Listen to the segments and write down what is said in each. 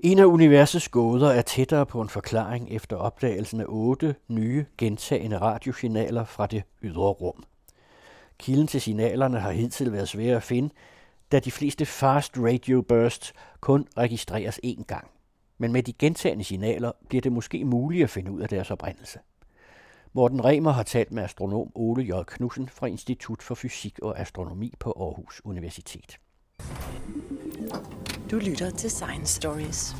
En af universets gåder er tættere på en forklaring efter opdagelsen af 8 nye gentagende radiosignaler fra det ydre rum. Kilden til signalerne har hidtil været svære at finde, da de fleste fast radio bursts kun registreres én gang. Men med de gentagende signaler bliver det måske muligt at finde ud af deres oprindelse. Morten Remer har talt med astronom Ole J. Knudsen fra Institut for Fysik og Astronomi på Aarhus Universitet. Du lytter til Science Stories.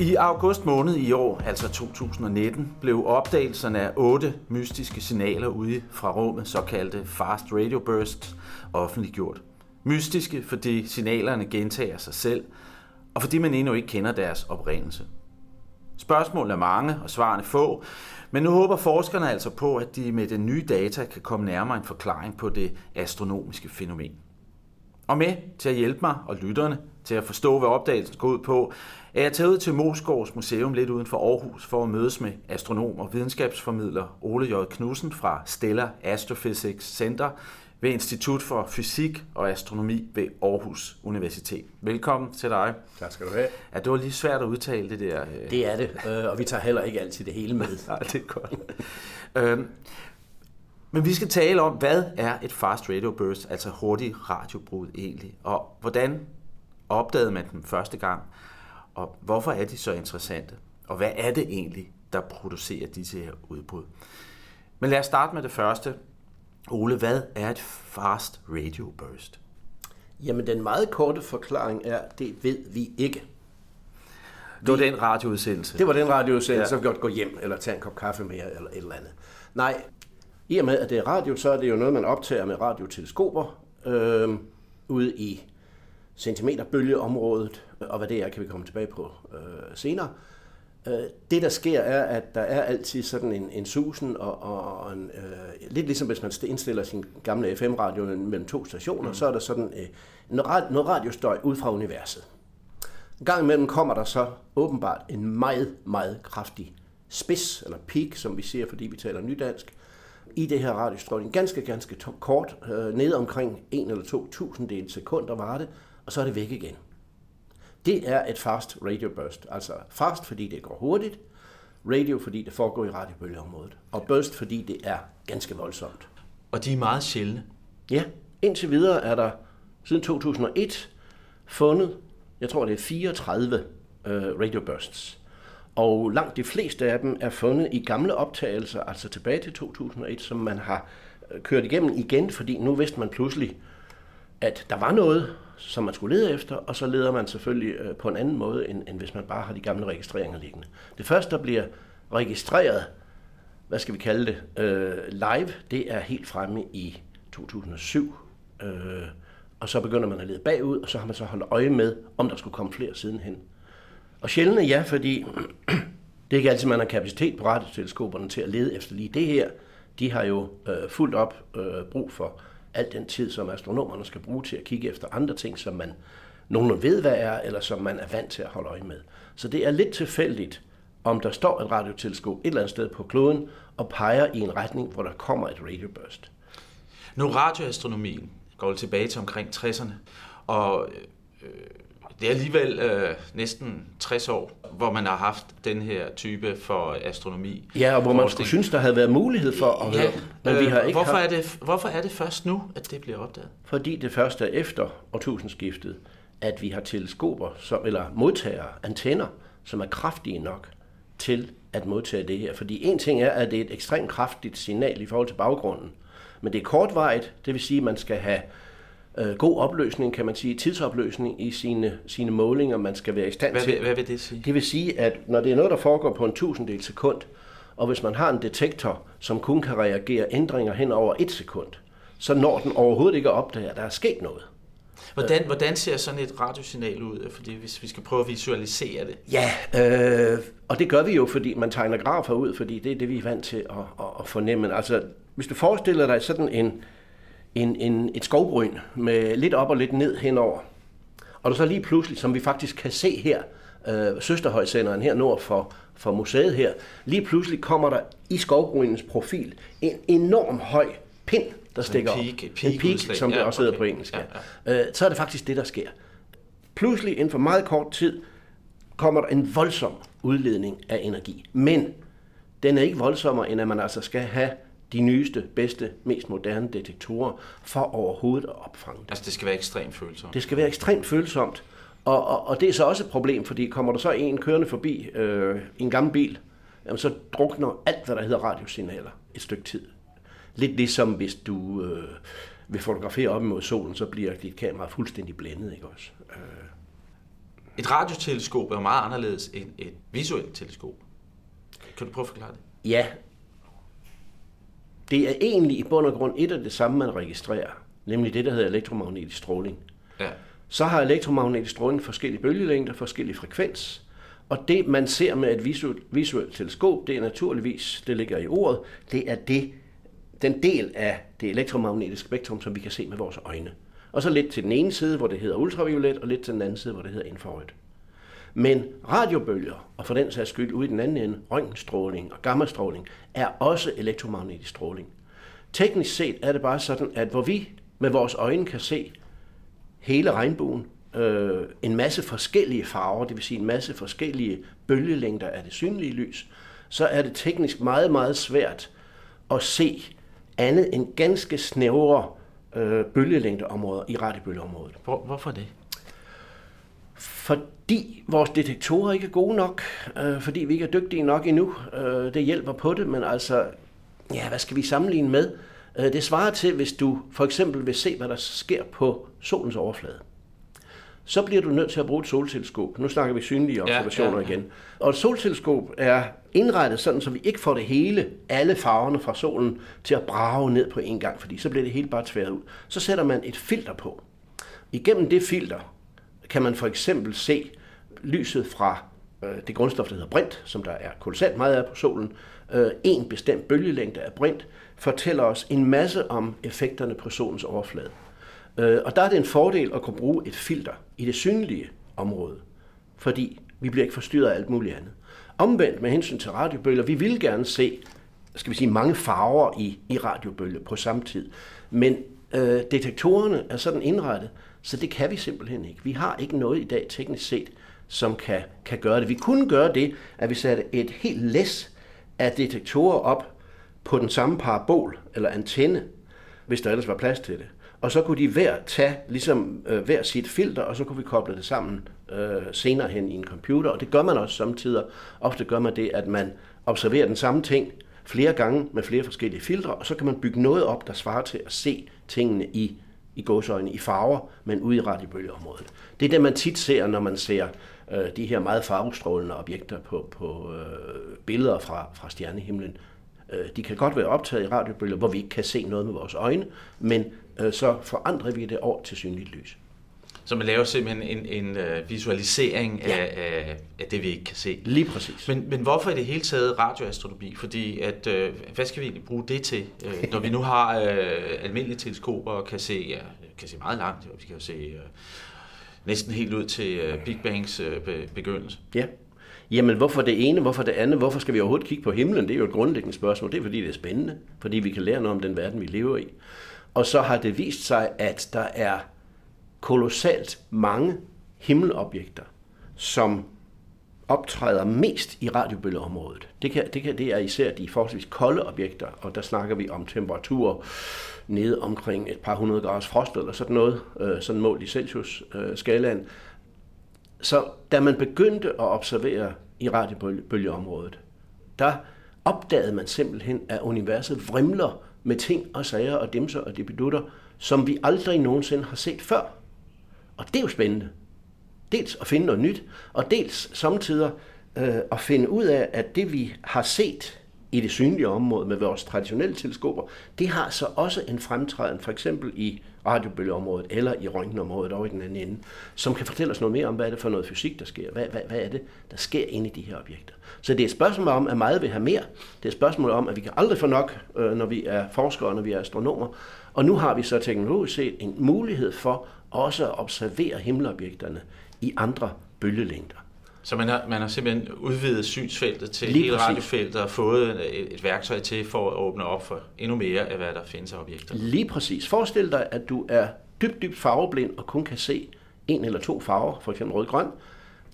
I august måned i år, altså 2019, blev opdagelserne af 8 mystiske signaler ude fra rummet, såkaldte fast radio bursts, offentliggjort. Mystiske, fordi signalerne gentager sig selv, og fordi man endnu ikke kender deres oprindelse. Spørgsmålene er mange, og svarene få, men nu håber forskerne altså på, at de med den nye data kan komme nærmere en forklaring på det astronomiske fænomen. Og med til at hjælpe mig og lytterne til at forstå, hvad opdagelsen går ud på, er jeg taget ud til Mosgaards Museum lidt uden for Aarhus for at mødes med astronom og videnskabsformidler Ole J. Knudsen fra Stellar Astrophysics Center ved Institut for Fysik og Astronomi ved Aarhus Universitet. Velkommen til dig. Tak skal du have. Ja, det var lige svært at udtale det der. Det er det, og vi tager heller ikke altid det hele med. Nej, det er godt. Men vi skal tale om, hvad er et fast radio burst, altså hurtig radiobrud egentlig, og hvordan opdagede man dem første gang, og hvorfor er de så interessante, og hvad er det egentlig, der producerer disse her udbrud? Men lad os starte med det første. Ole, hvad er et fast radio burst? Jamen, den meget korte forklaring er, det ved vi ikke. Det var den radioudsendelse. Så godt gå hjem, eller tage en kop kaffe mere, eller et eller andet. Nej, i og med, at det er radio, så er det jo noget, man optager med radioteleskoper ude i centimeterbølgeområdet, og hvad det er, kan vi komme tilbage på senere. Det, der sker, er, at der er altid sådan en susen, og en, lidt ligesom hvis man indstiller sin gamle FM-radio mellem 2 stationer, så er der sådan noget radiostøj ud fra universet. En gang imellem kommer der så åbenbart en meget, meget kraftig spids, eller peak, som vi ser, fordi vi taler nydansk, i det her radiostråling. Ganske kort, nede omkring 1 eller 2 tusindedel sekunder var det, og så er det væk igen. Det er et fast radio burst, altså fast, fordi det går hurtigt, radio, fordi det foregår i radiobølgeområdet, og burst, fordi det er ganske voldsomt. Og de er meget sjældne. Ja, indtil videre er der siden 2001 fundet, jeg tror det er 34 radio bursts, og langt de fleste af dem er fundet i gamle optagelser, altså tilbage til 2001, som man har kørt igennem igen, fordi nu vidste man pludselig, at der var noget, som man skulle lede efter, og så leder man selvfølgelig på en anden måde, end hvis man bare har de gamle registreringer liggende. Det første, der bliver registreret, hvad skal vi kalde det, live, det er helt fremme i 2007, og så begynder man at lede bagud, og så har man så holdt øje med, om der skulle komme flere sidenhen. Og sjældne ja, fordi det er ikke altid, man har kapacitet på radioteleskoperne til at lede efter lige det her. De har jo fuldt op brug for al den tid, som astronomerne skal bruge til at kigge efter andre ting, som man nogen ved, hvad er, eller som man er vant til at holde øje med. Så det er lidt tilfældigt, om der står et radioteleskop et eller andet sted på kloden og peger i en retning, hvor der kommer et radioburst. Nu radioastronomien går tilbage til omkring 60'erne, og det er alligevel næsten 60 år, hvor man har haft den her type for astronomi. Ja, og hvor man skulle synes, der havde været mulighed for at høre. Men vi har ikke hvorfor er det først nu, at det bliver opdaget? Fordi det først er efter årtusindskiftet, at vi har teleskoper, eller modtagere, antenner, som er kraftige nok til at modtage det her. Fordi en ting er, at det er et ekstremt kraftigt signal i forhold til baggrunden. Men det er kortvarigt, det vil sige, at man skal have god opløsning, kan man sige, tidsopløsning i sine målinger, man skal være i stand til. Hvad vil det sige? Det vil sige, at når det er noget, der foregår på en tusindedel sekund, og hvis man har en detektor, som kun kan reagere ændringer hen over 1 sekund, så når den overhovedet ikke at opdage, at der er sket noget. Hvordan ser sådan et radiosignal ud? Fordi hvis vi skal prøve at visualisere det. Ja, og det gør vi jo, fordi man tegner grafer ud, fordi det er det, vi er vant til at fornemme. Altså, hvis du forestiller dig sådan et skovbryn med lidt op og lidt ned henover. Og der så lige pludselig, som vi faktisk kan se her, søsterhøjsenderen her nord for museet her, lige pludselig kommer der i skovbrynens profil en enorm høj pind, der stikker op. En peak, som det også hedder på engelsk. Ja. Så er det faktisk det, der sker. Pludselig inden for meget kort tid kommer der en voldsom udledning af energi. Men den er ikke voldsommere, end at man altså skal have de nyeste, bedste, mest moderne detektorer for overhovedet at opfange det. Altså det skal være ekstremt følsomt? Det skal være ekstremt følsomt. Og det er så også et problem, fordi kommer der så en kørende forbi en gammel bil, jamen så drukner alt, hvad der hedder radiosignaler et stykke tid. Lidt ligesom hvis du vil fotografere op imod solen, så bliver dit kamera fuldstændig blændet, ikke også? Et radioteleskop er meget anderledes end et visuelt teleskop. Kan du prøve at forklare det? Ja. Det er egentlig i bund og grund et af det samme, man registrerer, nemlig det, der hedder elektromagnetisk stråling. Ja. Så har elektromagnetisk stråling forskellige bølgelængder, forskellige frekvens, og det, man ser med et visuelt teleskop, det er naturligvis, det ligger i ordet, det er den del af det elektromagnetiske spektrum, som vi kan se med vores øjne. Og så lidt til den ene side, hvor det hedder ultraviolet, og lidt til den anden side, hvor det hedder infrarødt. Men radiobølger, og for den sags skyld ude i den anden ende, røntgenstråling og gammastråling, er også elektromagnetisk stråling. Teknisk set er det bare sådan, at hvor vi med vores øjne kan se hele regnbuen, en masse forskellige farver, det vil sige en masse forskellige bølgelængder af det synlige lys, så er det teknisk meget, meget svært at se andet end ganske snævre bølgelængdeområder i radiobølgeområdet. Hvorfor det? Fordi vores detektorer ikke er gode nok, fordi vi ikke er dygtige nok endnu. Det hjælper på det, men altså, ja, hvad skal vi sammenligne med? Det svarer til, hvis du for eksempel vil se, hvad der sker på solens overflade. Så bliver du nødt til at bruge et solteleskop. Nu snakker vi synlige observationer igen. Og et solteleskop er indrettet sådan, så vi ikke får det hele, alle farverne fra solen, til at brage ned på en gang, fordi så bliver det hele bare tværet ud. Så sætter man et filter på. Igennem det filter kan man for eksempel se lyset fra det grundstof, der hedder brint, som der er kolossalt meget af på solen. En bestemt bølgelængde af brint fortæller os en masse om effekterne på solens overflade. Og der er det en fordel at kunne bruge et filter i det synlige område, fordi vi bliver ikke forstyrret af alt muligt andet. Omvendt med hensyn til radiobølger, vi vil gerne se, skal vi sige, mange farver i radiobølger på samme tid, men detektorerne er sådan indrettet, så det kan vi simpelthen ikke. Vi har ikke noget i dag teknisk set, som kan gøre det. Vi kunne gøre det, at vi satte et helt læs af detektorer op på den samme parabol eller antenne, hvis der ellers var plads til det. Og så kunne de hver sit filter, og så kunne vi koble det sammen senere hen i en computer. Og det gør man også samtidig. Ofte gør man det, at man observerer den samme ting flere gange med flere forskellige filtre, og så kan man bygge noget op, der svarer til at se tingene i gåseøjne, i farver, men ude i radiobølgeområdet. Det er det, man tit ser, når man ser de her meget farvestrålende objekter på billeder fra stjernehimlen. De kan godt være optaget i radiobølger, hvor vi ikke kan se noget med vores øjne, men så forandrer vi det over til synligt lys. Så man laver simpelthen en visualisering af det, vi ikke kan se. Lige præcis. Men hvorfor i det hele taget radioastronomi? Fordi hvad skal vi egentlig bruge det til, når vi nu har almindelige teleskoper og kan se meget langt? Vi kan jo se næsten helt ud til Big Bangs begyndelse. Ja. Jamen, hvorfor det ene, hvorfor det andet, hvorfor skal vi overhovedet kigge på himlen? Det er jo et grundlæggende spørgsmål. Det er, fordi det er spændende, fordi vi kan lære noget om den verden, vi lever i. Og så har det vist sig, at der er kolossalt mange himmelobjekter, som optræder mest i radiobølgeområdet. Det er især de forholdsvis kolde objekter, og der snakker vi om temperaturer nede omkring et par 100 graders frost eller sådan noget, sådan målt i Celsius-skalaen. Så da man begyndte at observere i radiobølgeområdet, der opdagede man simpelthen, at universet vrimler med ting og sager og dimser og debidutter, som vi aldrig nogensinde har set før. Og det er jo spændende. Dels at finde noget nyt, og dels samtidig at finde ud af, at det vi har set i det synlige område med vores traditionelle teleskoper, det har så også en fremtræden, for eksempel i radiobølgeområdet eller i røntgenområdet over i den anden ende, som kan fortælle os noget mere om, hvad er det for noget fysik, der sker. Hvad er det, der sker inde i de her objekter? Så det er et spørgsmål om, at meget vil have mere. Det er et spørgsmål om, at vi kan aldrig få nok, når vi er forskere, når vi er astronomer. Og nu har vi så teknologisk set en mulighed for også at observere himmelobjekterne i andre bølgelængder. Så man har simpelthen udvidet synsfeltet til hele radiofeltet og fået et værktøj til for at åbne op for endnu mere af, hvad der findes af objekter. Lige præcis. Forestil dig, at du er dybt farveblind og kun kan se en eller to farver, for eksempel rød-grøn,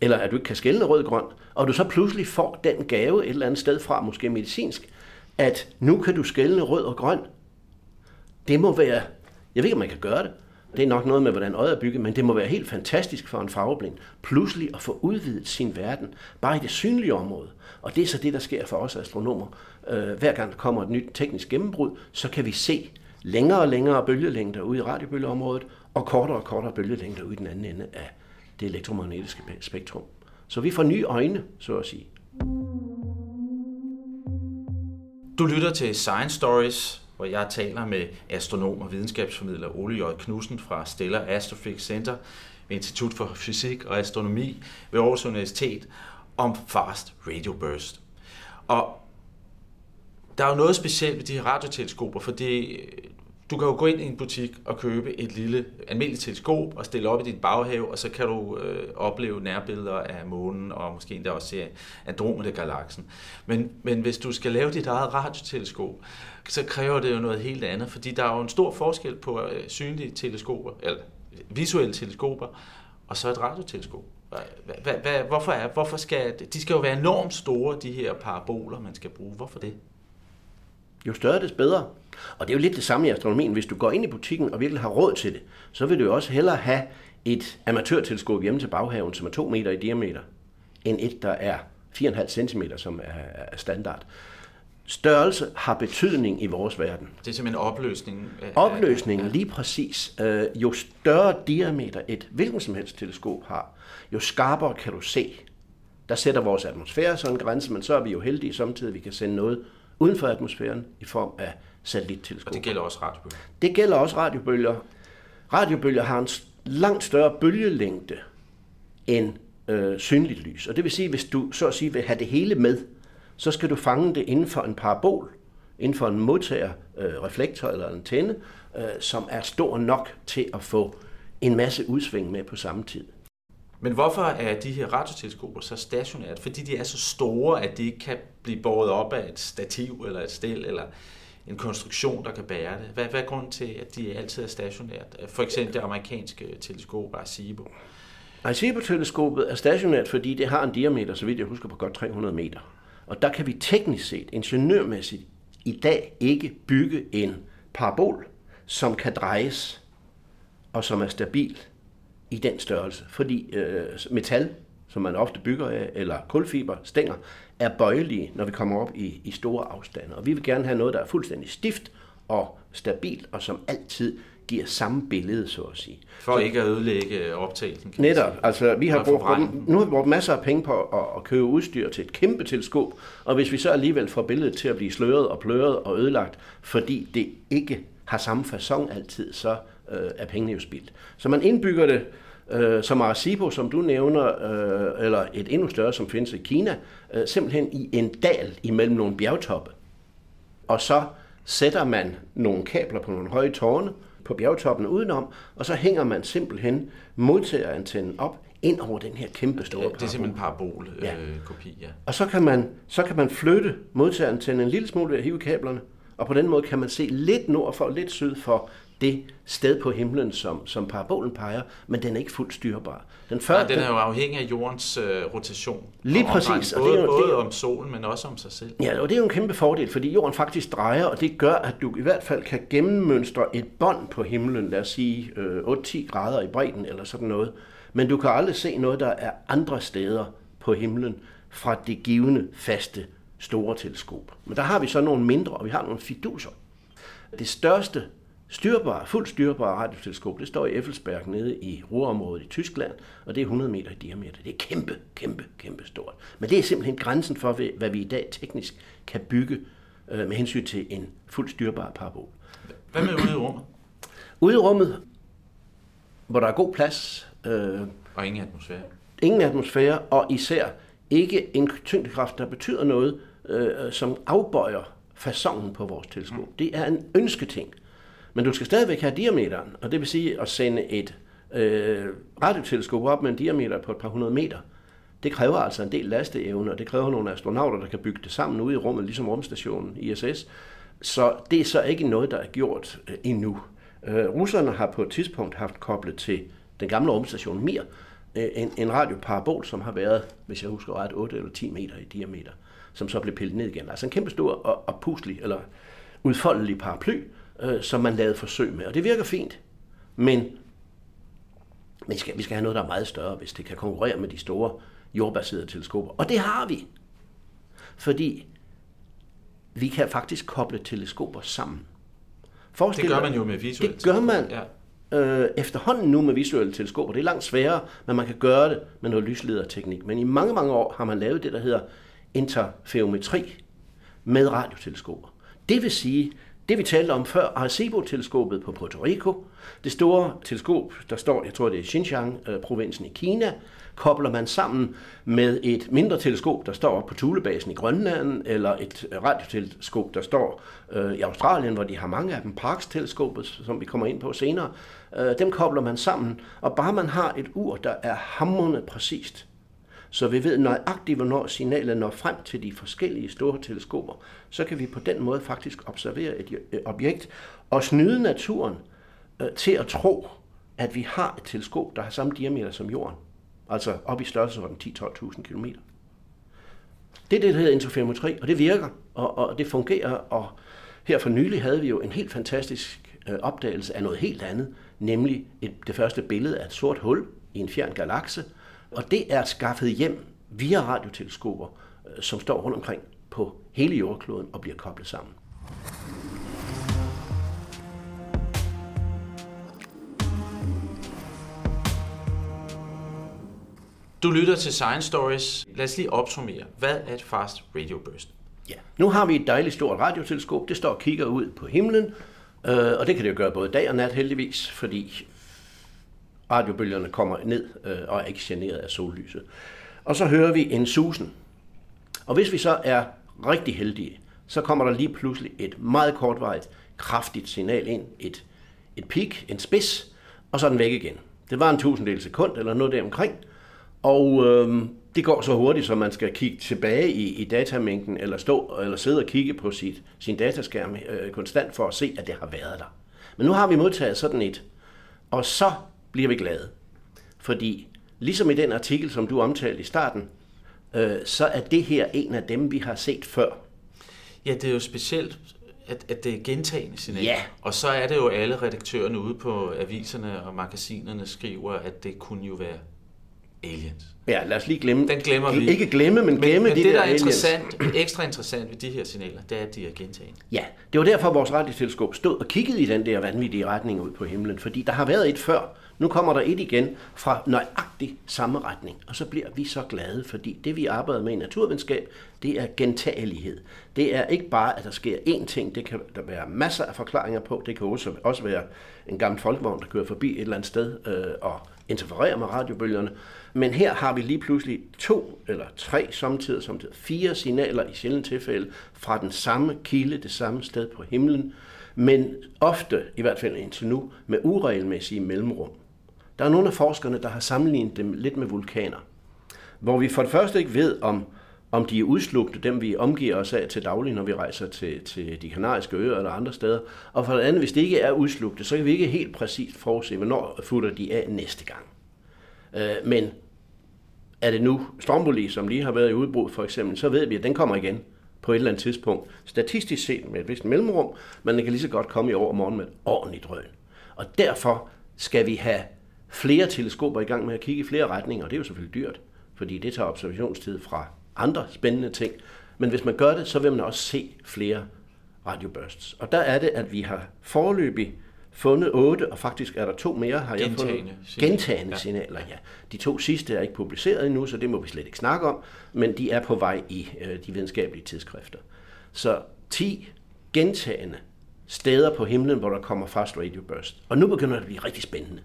eller at du ikke kan skelne rød-grøn, og du så pludselig får den gave et eller andet sted fra, måske medicinsk, at nu kan du skelne rød og grøn. Det må være, jeg ved ikke, om man kan gøre det, det er nok noget med, hvordan øjet er bygget, men det må være helt fantastisk for en farveblind, pludselig at få udvidet sin verden, bare i det synlige område. Og det er så det, der sker for os astronomer. Hver gang der kommer et nyt teknisk gennembrud, så kan vi se længere og længere bølgelængder ude i radiobølgeområdet, og kortere og kortere bølgelængder ude i den anden ende af det elektromagnetiske spektrum. Så vi får nye øjne, så at sige. Du lytter til Science Stories, hvor jeg taler med astronom og videnskabsformidler Ole J. Knudsen fra Stellar Astrophysics Center ved Institut for Fysik og Astronomi ved Aarhus Universitet om fast radio burst. Og der er jo noget specielt ved de her radioteleskoper, fordi du kan jo gå ind i en butik og købe et lille almindeligt teleskop og stille op i din baghave, og så kan du opleve nærbilleder af månen og måske endda også af Andromeda-galaksen. Men hvis du skal lave dit eget radioteleskop, så kræver det jo noget helt andet, fordi der er jo en stor forskel på synlige teleskoper, eller visuelle teleskoper, og så et radioteleskop. Hvorfor skal de skal jo være enormt store, de her paraboler, man skal bruge. Hvorfor det? Jo større, des bedre. Og det er jo lidt det samme i astronomien. Hvis du går ind i butikken og virkelig har råd til det, så vil du jo også hellere have et amatørteleskop hjemme til baghaven, som er 2 meter i diameter, end et, der er 4,5 centimeter, som er standard. Størrelse har betydning i vores verden. Det er simpelthen opløsningen. Opløsningen, lige præcis. Jo større diameter et hvilken som helst teleskop har, jo skarpere kan du se. Der sætter vores atmosfære sådan en grænse, men så er vi jo heldige samtidig, at vi kan sende noget uden for atmosfæren i form af satellitteleskoper. Og det gælder også radiobølger? Det gælder også radiobølger. Radiobølger har en langt større bølgelængde end synligt lys. Og det vil sige, hvis du så at sige vil have det hele med, så skal du fange det inden for en parabol, inden for en modtager, reflektor eller antenne, som er stor nok til at få en masse udsving med på samme tid. Men hvorfor er de her radioteleskoper så stationært? Fordi de er så store, at de ikke kan blive båret op af et stativ eller et stel eller en konstruktion, der kan bære det. Hvad er grunden til, at de altid er stationært? For eksempel det amerikanske teleskop Arecibo. Arecibo-teleskopet er stationært, fordi det har en diameter, så vidt jeg husker, på godt 300 meter. Og der kan vi teknisk set, ingeniørmæssigt, i dag ikke bygge en parabol, som kan drejes og som er stabil i den størrelse, fordi metal, som man ofte bygger af, eller kulfiber, stænger, er bøjelige, når vi kommer op i store afstande. Og vi vil gerne have noget, der er fuldstændig stift og stabilt, og som altid giver samme billede, så at sige. For ikke at ødelægge optagelsen. Netop. Altså, vi har brugt masser af penge på at købe udstyr til et kæmpe teleskop, og hvis vi så alligevel får billedet til at blive sløret og pløret og ødelagt, fordi det ikke har samme façon altid, så er pengene jo spildt. Så man indbygger det som Arecibo, som du nævner, eller et endnu større, som findes i Kina, simpelthen i en dal imellem nogle bjergtoppe. Og så sætter man nogle kabler på nogle høje tårne på bjergtoppen udenom, og så hænger man simpelthen modtagerantennen op ind over den her kæmpe store parabol. Det er simpelthen en parabolkopi, ja. Og så kan man flytte modtagerantennen en lille smule ved at hive kablerne, og på den måde kan man se lidt nord for, lidt syd for det sted på himlen, som parabolen peger, men den er ikke fuldt styrbar. Den er jo afhængig af jordens rotation. Lige præcis. Og både om solen, men også om sig selv. Ja, og det er jo en kæmpe fordel, fordi jorden faktisk drejer, og det gør, at du i hvert fald kan gennemmønstre et bånd på himlen, lad os sige 8-10 grader i bredden eller sådan noget. Men du kan aldrig se noget, der er andre steder på himlen fra det givende, faste, store teleskop. Men der har vi så nogle mindre, og vi har nogle fiduser. Det største fuldt styrbare radioteleskop, det står i Effelsberg nede i Ruhrområdet i Tyskland, og det er 100 meter i diameter. Det er kæmpe stort. Men det er simpelthen grænsen for, hvad vi i dag teknisk kan bygge med hensyn til en fuldt styrbar parabol. Hvad med ude i rummet? Ude i rummet, hvor der er god plads. Og ingen atmosfære. Ingen atmosfære, og især ikke en tyngdekraft, der betyder noget, som afbøjer faconen på vores teleskop. Det er en ønsketing. Men du skal stadigvæk have diameteren, og det vil sige at sende et radioteleskop op med en diameter på et par hundrede meter. Det kræver altså en del lasteevne, og det kræver nogle astronauter, der kan bygge det sammen ude i rummet, ligesom rumstationen ISS. Så det er så ikke noget, der er gjort endnu. Russerne har på et tidspunkt haft koblet til den gamle rumstation Mir en radioparabol, som har været, hvis jeg husker ret, 8 eller 10 meter i diameter, som så blev pillet ned igen. Altså en kæmpe stor og puslig eller udfoldelig paraply, som man lavede forsøg med. Og det virker fint, men vi skal have noget, der er meget større, hvis det kan konkurrere med de store jordbaserede teleskoper. Og det har vi, fordi vi kan faktisk koble teleskoper sammen. Forestil det gør man jo med visuelle teleskoper. Det gør man efterhånden nu med visuelle teleskoper. Det er langt sværere, men man kan gøre det med noget lyslederteknik. Men i mange, mange år har man lavet det, der hedder interferometri med radioteleskoper. Det vil sige, det vi talte om før, Arecibo-teleskopet på Puerto Rico, det store teleskop, der står, jeg tror det er Xinjiang-provinsen i Kina, kobler man sammen med et mindre teleskop, der står på Thulebasen i Grønland, eller et radioteleskop, der står i Australien, hvor de har mange af dem, Parkes-teleskopet, som vi kommer ind på senere, dem kobler man sammen, og bare man har et ur, der er hamrende præcist, så vi ved nøjagtigt, hvornår signalet når frem til de forskellige store teleskoper, så kan vi på den måde faktisk observere et objekt og snyde naturen til at tro, at vi har et teleskop, der har samme diameter som jorden. Altså op i størrelsesorden 10-12.000 km. Det er det, der hedder interferometri, og det virker, og det fungerer. Og her for nylig havde vi jo en helt fantastisk opdagelse af noget helt andet, nemlig det første billede af et sort hul i en fjern galakse, og det er skaffet hjem via radioteleskoper, som står rundt omkring på hele jordkloden og bliver koblet sammen. Du lytter til Science Stories. Lad os lige opsummere. Hvad er et fast radio burst? Ja. Nu har vi et dejligt stort radioteleskop. Det står og kigger ud på himlen, og det kan det jo gøre både dag og nat heldigvis, fordi radiobølgerne kommer ned og er ikke generet af sollyset. Og så hører vi en susen. Og hvis vi så er rigtig heldige, så kommer der lige pludselig et meget kortvarigt, kraftigt signal ind. Et pik, en spids, og så er den væk igen. Det var en 1000 sekund eller noget deromkring. Og det går så hurtigt, så man skal kigge tilbage i datamængden, eller sidde og kigge på sin dataskærm konstant for at se, at det har været der. Men nu har vi modtaget sådan et, og så bliver vi glade. Fordi ligesom i den artikel, som du omtalte i starten, så er det her en af dem, vi har set før. Ja, det er jo specielt, at det er gentagende signaler. Ja. Og så er det jo alle redaktørerne ude på aviserne og magasinerne skriver, at det kunne jo være aliens. Ja, lad os lige glemme. Den glemmer vi. Ikke glemme, men glemme de der aliens. Men det, der er interessant, ekstra interessant ved de her signaler, det er, at de er gentagende. Ja, det var derfor, vores radioteleskop stod og kiggede i den der vanvittige retning ud på himlen. Fordi der har været et før. Nu kommer der et igen fra nøjagtig samme retning, og så bliver vi så glade, fordi det, vi arbejder med i naturvidenskab, det er gentagelighed. Det er ikke bare, at der sker én ting, det kan der være masser af forklaringer på, det kan også være en gammel folkevogn, der kører forbi et eller andet sted og interfererer med radiobølgerne, men her har vi lige pludselig 2 eller 3, samtidig 4 signaler i sjældent tilfælde fra den samme kilde, det samme sted på himlen, men ofte, i hvert fald indtil nu, med uregelmæssige mellemrum. Der er nogle af forskerne, der har sammenlignet dem lidt med vulkaner, hvor vi for det første ikke ved, om de er udslugte, dem vi omgiver os af til daglig, når vi rejser til de kanariske øer eller andre steder. Og for det andet, hvis de ikke er udslugte, så kan vi ikke helt præcist forudse, hvornår futter de af næste gang. Men er det nu stromboli, som lige har været i udbrud for eksempel, så ved vi, at den kommer igen på et eller andet tidspunkt. Statistisk set med et vist mellemrum, men den kan lige så godt komme i overmorgen med et ordentligt drøn. Og derfor skal vi have flere teleskoper i gang med at kigge i flere retninger, og det er jo selvfølgelig dyrt, fordi det tager observationstid fra andre spændende ting. Men hvis man gør det, så vil man også se flere radiobursts. Og der er det, at vi har foreløbig fundet 8, og faktisk er der 2 mere, har jeg fundet. Gentagende signaler, ja. De 2 sidste er ikke publiceret endnu, så det må vi slet ikke snakke om, men de er på vej i de videnskabelige tidsskrifter. Så 10 gentagende steder på himlen, hvor der kommer fast radio burst. Og nu begynder det at blive rigtig spændende.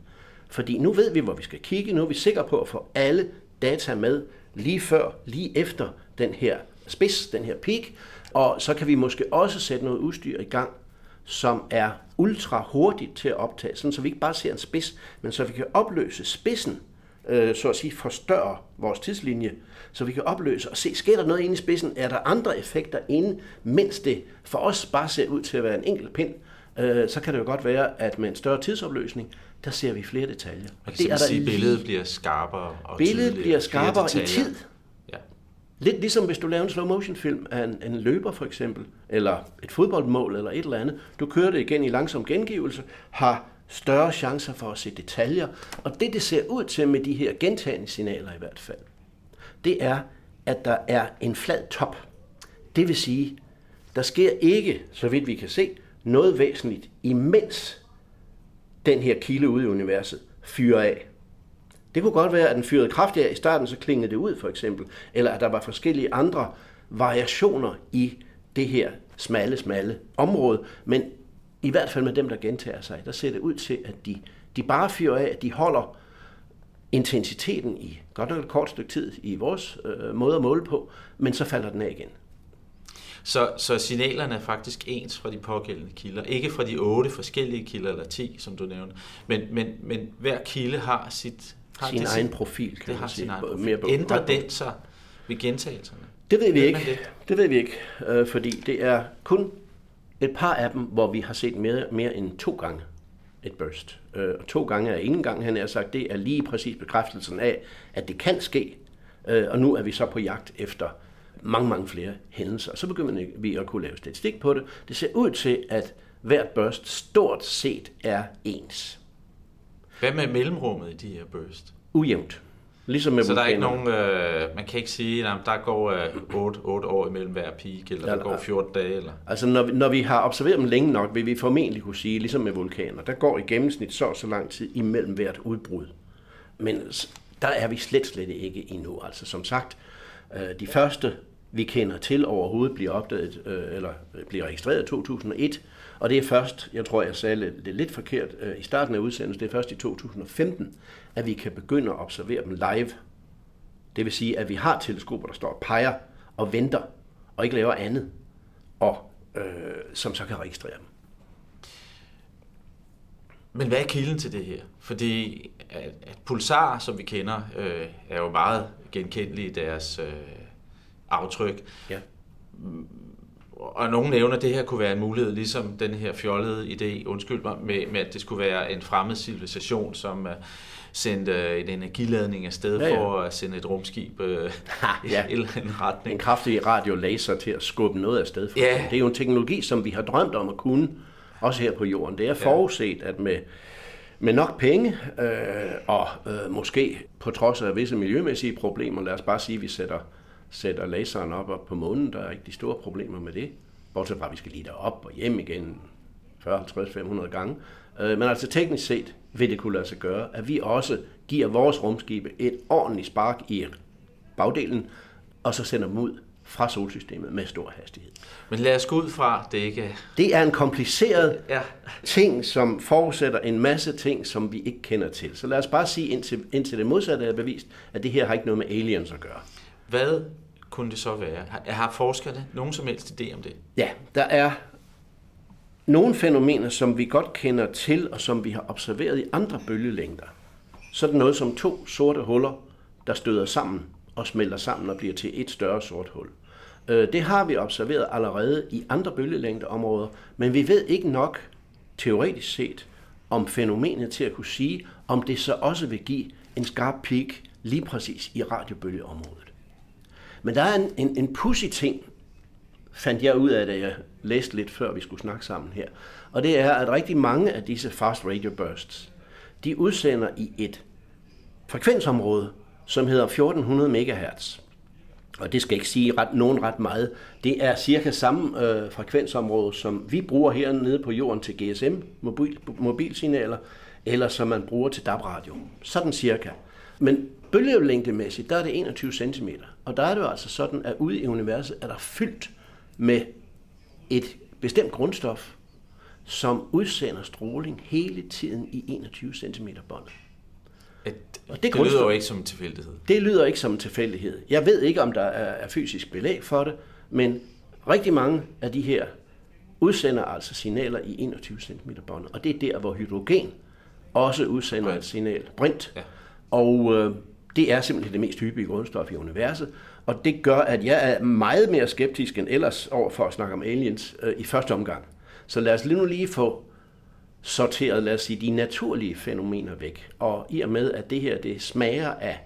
Fordi nu ved vi, hvor vi skal kigge. Nu er vi sikre på at få alle data med lige før, lige efter den her spids, den her peak. Og så kan vi måske også sætte noget udstyr i gang, som er ultra hurtigt til at optage, sådan så vi ikke bare ser en spids, men så vi kan opløse spidsen så at sige forstørre vores tidslinje, så vi kan opløse og se, sker der noget inde i spidsen? Er der andre effekter inde, mens det for os bare ser ud til at være en enkelt pind? Så kan det jo godt være, at med en større tidsopløsning, der ser vi flere detaljer. Man kan sige, at billedet bliver skarpere og billedet bliver skarpere i tid. Ja. Lidt ligesom hvis du laver en slow motion film af en løber for eksempel, eller et fodboldmål eller et eller andet. Du kører det igen i langsom gengivelse, har større chancer for at se detaljer. Og det ser ud til med de her gentagende signaler i hvert fald, det er, at der er en flad top. Det vil sige, der sker ikke, så vidt vi kan se, noget væsentligt, imens den her kilde ude i universet fyrer af. Det kunne godt være, at den fyrede kraftigt af i starten, så klingede det ud for eksempel, eller at der var forskellige andre variationer i det her smalle område, men i hvert fald med dem, der gentager sig, der ser det ud til, at de bare fyrer af, at de holder intensiteten i godt nok et kort stykke tid i vores måde at måle på, men så falder den af igen. Så signalerne er faktisk ens fra de pågældende kilder. Ikke fra de 8 forskellige kilder, eller 10, som du nævnte. Men hver kilde har sin egen profil, kan man sige. Ændrer den sig ved gentagelserne? Det ved vi ikke. Det ved vi ikke, fordi det er kun et par af dem, hvor vi har set mere end 2 gange et burst. Og 2 gange er en gang, han har sagt, det er lige præcis bekræftelsen af, at det kan ske. Og nu er vi så på jagt efter mange flere hændelser. Så begynder vi at kunne lave statistik på det. Det ser ud til, at hvert burst stort set er ens. Hvad med mellemrummet i de her burst? Ujævnt. Ligesom med så der er ikke nogen, man kan ikke sige, at der går 8 år imellem hver peak, eller der går 14 dage? Eller? Altså når vi har observeret dem længe nok, vil vi formentlig kunne sige, ligesom med vulkaner, der går i gennemsnit så lang tid imellem hvert udbrud. Men der er vi slet ikke endnu. Altså som sagt, de første, vi kender til overhovedet, bliver opdaget eller bliver registreret i 2001, og det er først, jeg tror, jeg sagde det lidt forkert i starten af udsendelsen, det er først i 2015, at vi kan begynde at observere dem live. Det vil sige, at vi har teleskoper, der står og peger og venter og ikke laver andet, og som så kan registrere dem. Men hvad er kilden til det her? Fordi at pulsarer, som vi kender, er jo meget genkendelige i deres aftryk. Ja. Og nogen nævner, at det her kunne være en mulighed, ligesom den her fjollede idé, undskyld mig, med at det skulle være en fremmed civilisation, som sendte en energiladning afsted for at sende et rumskib i en eller anden retning. En kraftig radiolaser til at skubbe noget afsted for. Ja. Det er jo en teknologi, som vi har drømt om at kunne, også her på jorden. Det er forudset, at med nok penge, og måske på trods af visse miljømæssige problemer, lad os bare sige, at vi sætter laseren op på månen, der er ikke de store problemer med det, bortset fra, at vi skal lige derop og hjem igen 40, 50, 500 gange. Men altså teknisk set vil det kunne lade sig gøre, at vi også giver vores rumskibe et ordentligt spark i bagdelen, og så sender dem ud fra solsystemet med stor hastighed. Men lad os gå ud fra, det ikke. Det er en kompliceret ting, som forudsætter en masse ting, som vi ikke kender til. Så lad os bare sige, indtil det modsatte er bevist, at det her har ikke noget med aliens at gøre. Hvad kunne det så være? Har forskerne nogen som helst idé om det? Ja, der er nogle fænomener, som vi godt kender til, og som vi har observeret i andre bølgelængder. Sådan noget som 2 sorte huller, der støder sammen og smelter sammen og bliver til et større sort hul. Det har vi observeret allerede i andre bølgelængdeområder, men vi ved ikke nok, teoretisk set, om fænomenet til at kunne sige, om det så også vil give en skarp peak lige præcis i radiobølgeområdet. Men der er en pussy ting, fandt jeg ud af, da jeg læste lidt før, vi skulle snakke sammen her, og det er, at rigtig mange af disse fast radio bursts, de udsender i et frekvensområde, som hedder 1400 MHz. Og det skal ikke sige nogen ret meget. Det er cirka samme frekvensområde, som vi bruger hernede på jorden til GSM, mobilsignaler, eller som man bruger til DAB-radio. Sådan cirka. Men bølgelængdemæssigt, der er det 21 cm. Og der er det jo altså sådan, at ude i universet er der fyldt med et bestemt grundstof, som udsender stråling hele tiden i 21 cm båndet. Det lyder jo ikke som en tilfældighed. Det lyder ikke som en tilfældighed. Jeg ved ikke, om der er fysisk belæg for det, men rigtig mange af de her udsender altså signaler i 21 cm bånd, og det er der, hvor hydrogen også udsender et signal, brint, Og det er simpelthen det mest hyppige grundstof i universet, og det gør, at jeg er meget mere skeptisk end ellers over for at snakke om aliens i første omgang. Så lad os lige få sorteret, lad os sige, de naturlige fænomener væk. Og i og med, at det her det smager af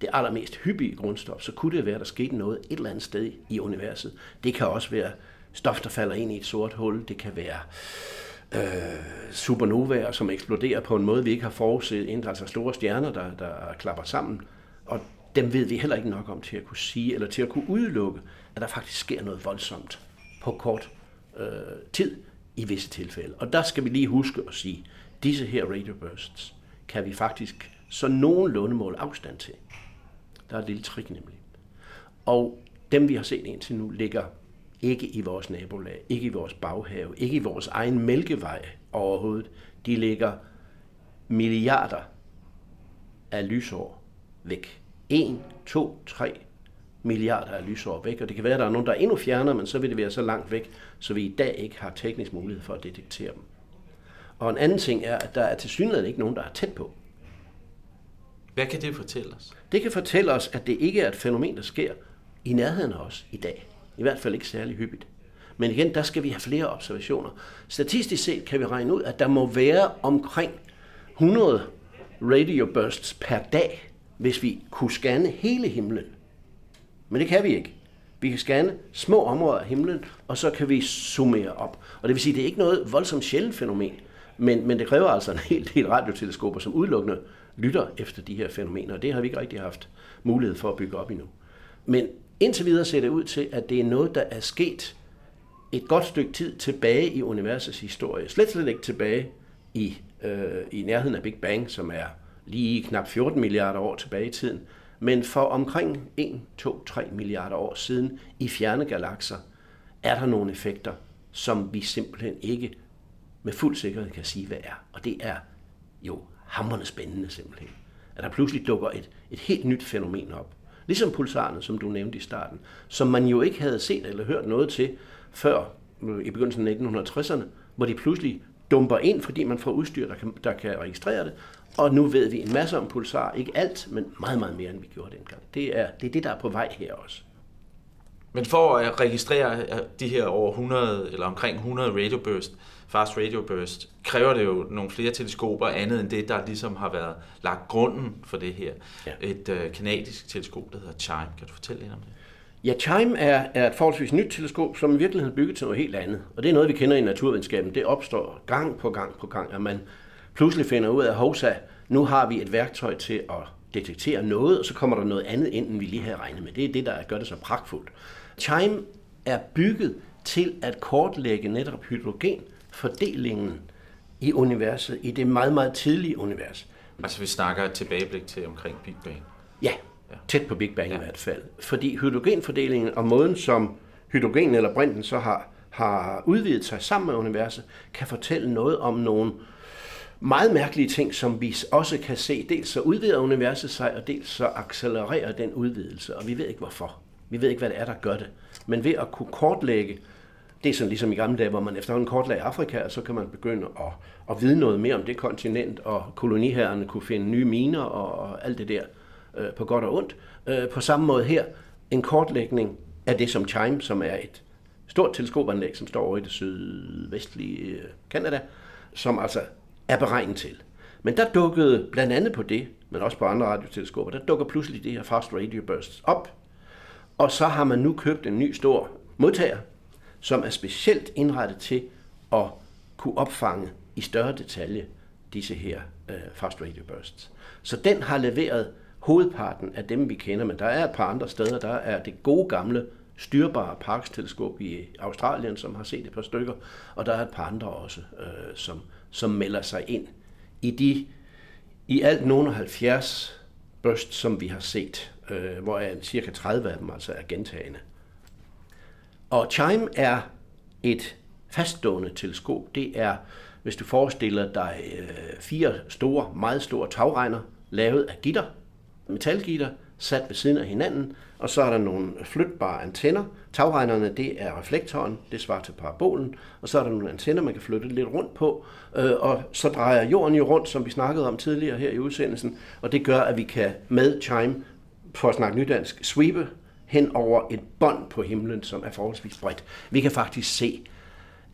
det allermest hyppige grundstof, så kunne det være, at der skete noget et eller andet sted i universet. Det kan også være stof, der falder ind i et sort hul. Det kan være supernovaer, som eksploderer på en måde, vi ikke har forudset. Altså store stjerner, der klapper sammen. Og dem ved vi heller ikke nok om til at kunne sige, eller til at kunne udelukke, at der faktisk sker noget voldsomt på kort tid i visse tilfælde. Og der skal vi lige huske at sige, at disse her radio bursts kan vi faktisk så nogenlunde måle afstand til. Der er et lille trick nemlig. Og dem, vi har set indtil nu, ligger ikke i vores nabolag, ikke i vores baghave, ikke i vores egen mælkevej overhovedet. De ligger milliarder af lysår væk. 1, 2, 3 milliarder af lysår væk. Og det kan være, at der er nogen, der er endnu fjernere, men så vil det være så langt væk, så vi i dag ikke har teknisk mulighed for at detektere dem. Og en anden ting er, at der er tilsyneladende ikke nogen, der er tæt på. Hvad kan det fortælle os? Det kan fortælle os, at det ikke er et fænomen, der sker i nærheden af os i dag. I hvert fald ikke særlig hyppigt. Men igen, der skal vi have flere observationer. Statistisk set kan vi regne ud, at der må være omkring 100 radio bursts per dag, hvis vi kunne scanne hele himlen. Men det kan vi ikke. Vi kan scanne små områder af himlen, og så kan vi summere op. Og det vil sige, at det er ikke noget voldsomt sjældent fænomen, men det kræver altså en hel del radioteleskoper, som udelukkende lytter efter de her fænomener, og det har vi ikke rigtig haft mulighed for at bygge op endnu. Men indtil videre ser det ud til, at det er noget, der er sket et godt stykke tid tilbage i universets historie. Slet ikke tilbage i nærheden af Big Bang, som er lige knap 14 milliarder år tilbage i tiden, men for omkring 1, 2, 3 milliarder år siden i fjerne galakser er der nogle effekter, som vi simpelthen ikke med fuld sikkerhed kan sige, hvad er. Og det er jo hamrende spændende simpelthen, at der pludselig dukker et helt nyt fænomen op. Ligesom pulsarerne, som du nævnte i starten, som man jo ikke havde set eller hørt noget til før i begyndelsen af 1960'erne, hvor de pludselig dumper ind, fordi man får udstyr, der kan registrere det. Og nu ved vi en masse om pulsarer. Ikke alt, men meget, meget mere, end vi gjorde dengang. Det er det, der er på vej her også. Men for at registrere de her over 100, eller omkring 100 fast radio burst, kræver det jo nogle flere teleskoper, andet end det, der ligesom har været lagt grunden for det her. Ja. Et kanadisk teleskop, der hedder Chime. Kan du fortælle lidt om det? Ja, Chime er et forholdsvis nyt teleskop, som i virkeligheden er bygget til noget helt andet. Og det er noget, vi kender i naturvidenskaben. Det opstår gang på gang, at man pludselig finder ud af, at nu har vi et værktøj til at detektere noget, og så kommer der noget andet ind, end vi lige havde regnet med. Det er det, der gør det så pragtfuldt. Chime er bygget til at kortlægge netop hydrogenfordelingen i universet, i det meget, meget tidlige univers. Altså vi snakker et tilbageblik til omkring Big Bang? Ja, tæt på Big Bang i hvert fald. Fordi hydrogenfordelingen og måden, som hydrogen eller brinten så har udvidet sig sammen med universet, kan fortælle noget om nogle meget mærkelige ting, som vi også kan se. Dels så udvider universet sig, og dels så accelererer den udvidelse, og vi ved ikke hvorfor. Vi ved ikke, hvad det er, der gør det. Men ved at kunne kortlægge, det er sådan ligesom i gamle dage, hvor man efterhånden kortlagde Afrika, og så kan man begynde at vide noget mere om det kontinent, og koloniherrerne kunne finde nye miner og alt det der på godt og ondt. På samme måde her, en kortlægning af det som Chime, som er et stort teleskopanlæg, som står over i det sydvestlige Canada, som altså er beregnet til. Men der dukkede blandt andet på det, men også på andre radioteleskoper, der dukker pludselig det her fast radio bursts op, og så har man nu købt en ny stor modtager, som er specielt indrettet til at kunne opfange i større detalje disse her fast radio bursts. Så den har leveret hovedparten af dem, vi kender, men der er et par andre steder. Der er det gode gamle styrbare Parkes-teleskop i Australien, som har set et par stykker, og der er et par andre også, som melder sig ind i i alt nogle 70 bursts, som vi har set, hvor cirka 30 af dem altså er gentagende. Og Chime er et faststående teleskop. Det er, hvis du forestiller dig 4 store, meget store tagregner, lavet af gitter, metalgitter, sat ved siden af hinanden, og så er der nogle flytbare antenner. Tagregnerne, det er reflektoren, det svarer til parabolen, og så er der nogle antenner, man kan flytte lidt rundt på, og så drejer jorden jo rundt, som vi snakkede om tidligere her i udsendelsen, og det gør, at vi kan med Chime, for at snakke nydansk, sweepe hen over et bånd på himlen, som er forholdsvis bredt. Vi kan faktisk se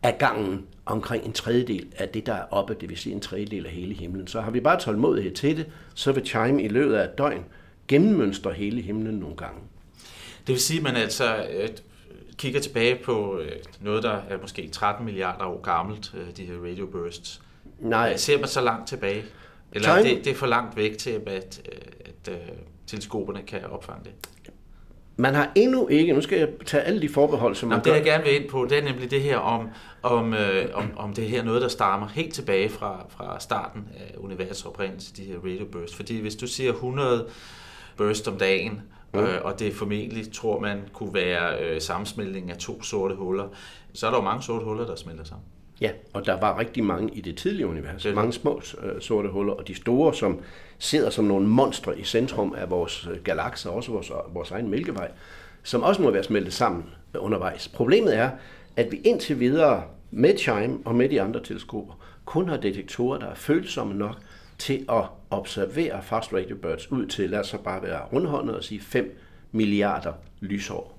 af gangen omkring en tredjedel af det, der er oppe, det vil sige en tredjedel af hele himlen. Så har vi bare tålmodighed til det, så vil Chime i løbet af et døgn gennemmønstre hele himlen nogle gange. Det vil sige, at man altså kigger tilbage på noget, der er måske 13 milliarder år gammelt, de her radio bursts. Nej. Ser man så langt tilbage? Eller Chime, det er for langt væk til, at teleskoperne kan opfange det? Man har endnu ikke, nu skal jeg tage alle de forbehold, som man gør. Det jeg gerne vil ind på, det er nemlig det her om det her noget, der stammer helt tilbage fra starten af universets oprindelse, de her radio bursts. Fordi hvis du siger 100 bursts om dagen, og det formentlig, tror man, kunne være sammensmeltning af to sorte huller, så er der jo mange sorte huller, der smelter sammen. Ja, og der var rigtig mange i det tidlige univers. Det. Mange små sorte huller, og de store, som sidder som nogle monstre i centrum af vores galakser, også vores egen mælkevej, som også må være smeltet sammen undervejs. Problemet er, at vi indtil videre med Chime og med de andre teleskoper kun har detektorer, der er følsomme nok til at observere fast radio bursts ud til, lad os så bare være rundhåndet og sige 5 milliarder lysår.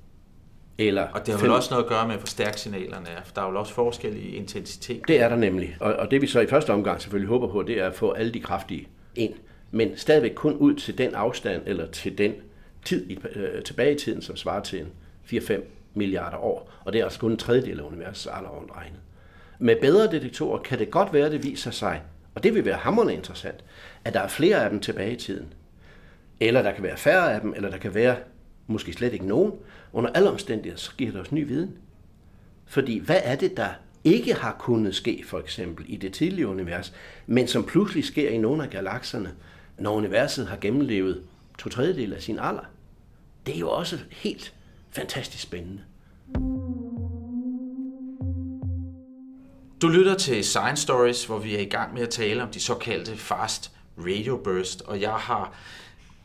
Og det har vel også noget at gøre med, hvor stærke signalerne er, for der er jo også forskellige intensiteter. Det er der nemlig, og det vi så i første omgang selvfølgelig håber på, det er at få alle de kraftige ind, men stadigvæk kun ud til den afstand, eller til den tid tilbage i tiden, som svarer til 4-5 milliarder år, og det er altså kun en tredjedel af universets aldersrund regnet. Med bedre detektorer kan det godt være, at det viser sig, og det vil være hamrende interessant, at der er flere af dem tilbage i tiden, eller der kan være færre af dem, eller der kan være måske slet ikke nogen. Under alle omstændigheder, så giver det os ny viden. Fordi hvad er det, der ikke har kunnet ske, for eksempel i det tidlige univers, men som pludselig sker i nogle af galakserne, når universet har gennemlevet 2/3 af sin alder? Det er jo også helt fantastisk spændende. Du lytter til Science Stories, hvor vi er i gang med at tale om de såkaldte fast radio bursts, og jeg har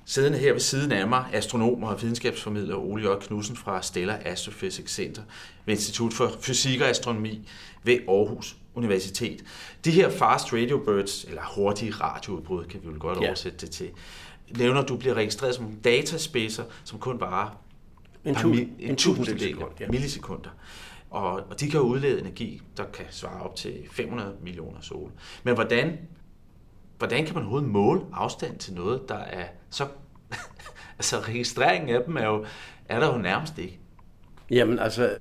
siddende her ved siden af mig, astronom og videnskabsformidler Ole J. Knudsen fra Stellar Astrophysics Center ved Institut for Fysik og Astronomi ved Aarhus Universitet. De her fast radio bursts, eller hurtige radioudbrud, kan vi vel godt oversætte det til, nævner, du bliver registreret som dataspidser, som kun varer en tusinddel millisekunder. Og de kan udlede energi, der kan svare op til 500 millioner sol. Men hvordan kan man overhovedet måle afstand til noget, der er så... altså registreringen af dem er der jo nærmest ikke. Jamen altså,